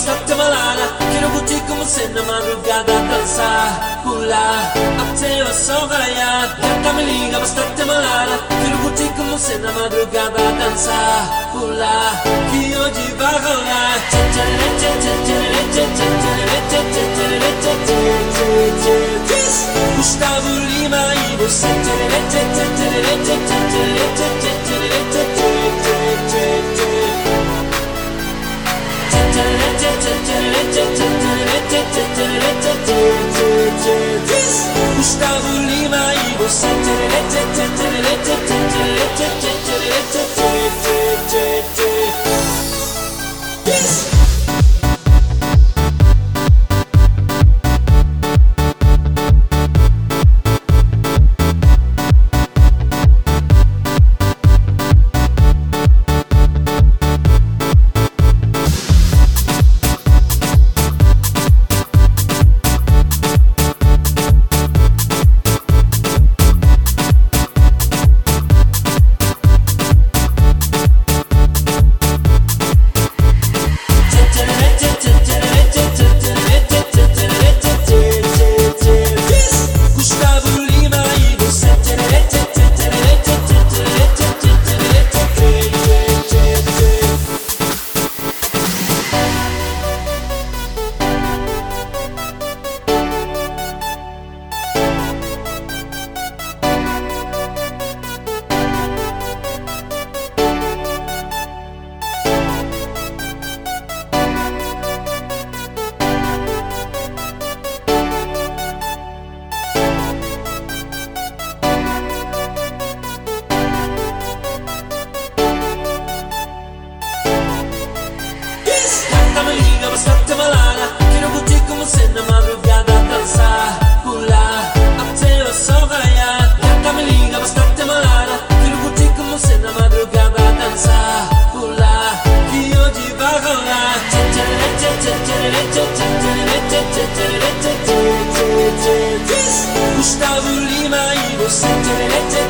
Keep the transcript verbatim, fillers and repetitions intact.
gosta de balada. Quero curtir com você na madrugada, dançar, pular, até o sol raiar. Gata me liga, gosta de balada. Quero curtir com você na madrugada, dançar, pular, que hoje vai rolar. Gustavo Lima e você. Gustavo Lima e você. Bastante balada, quero curtir com você na madrugada, dançar, pular, até o sol raiar. Gata me liga, bastante balada, quero curtir com você na madrugada, dançar, pular, que hoje vai rolar. Gustavo Lima e você.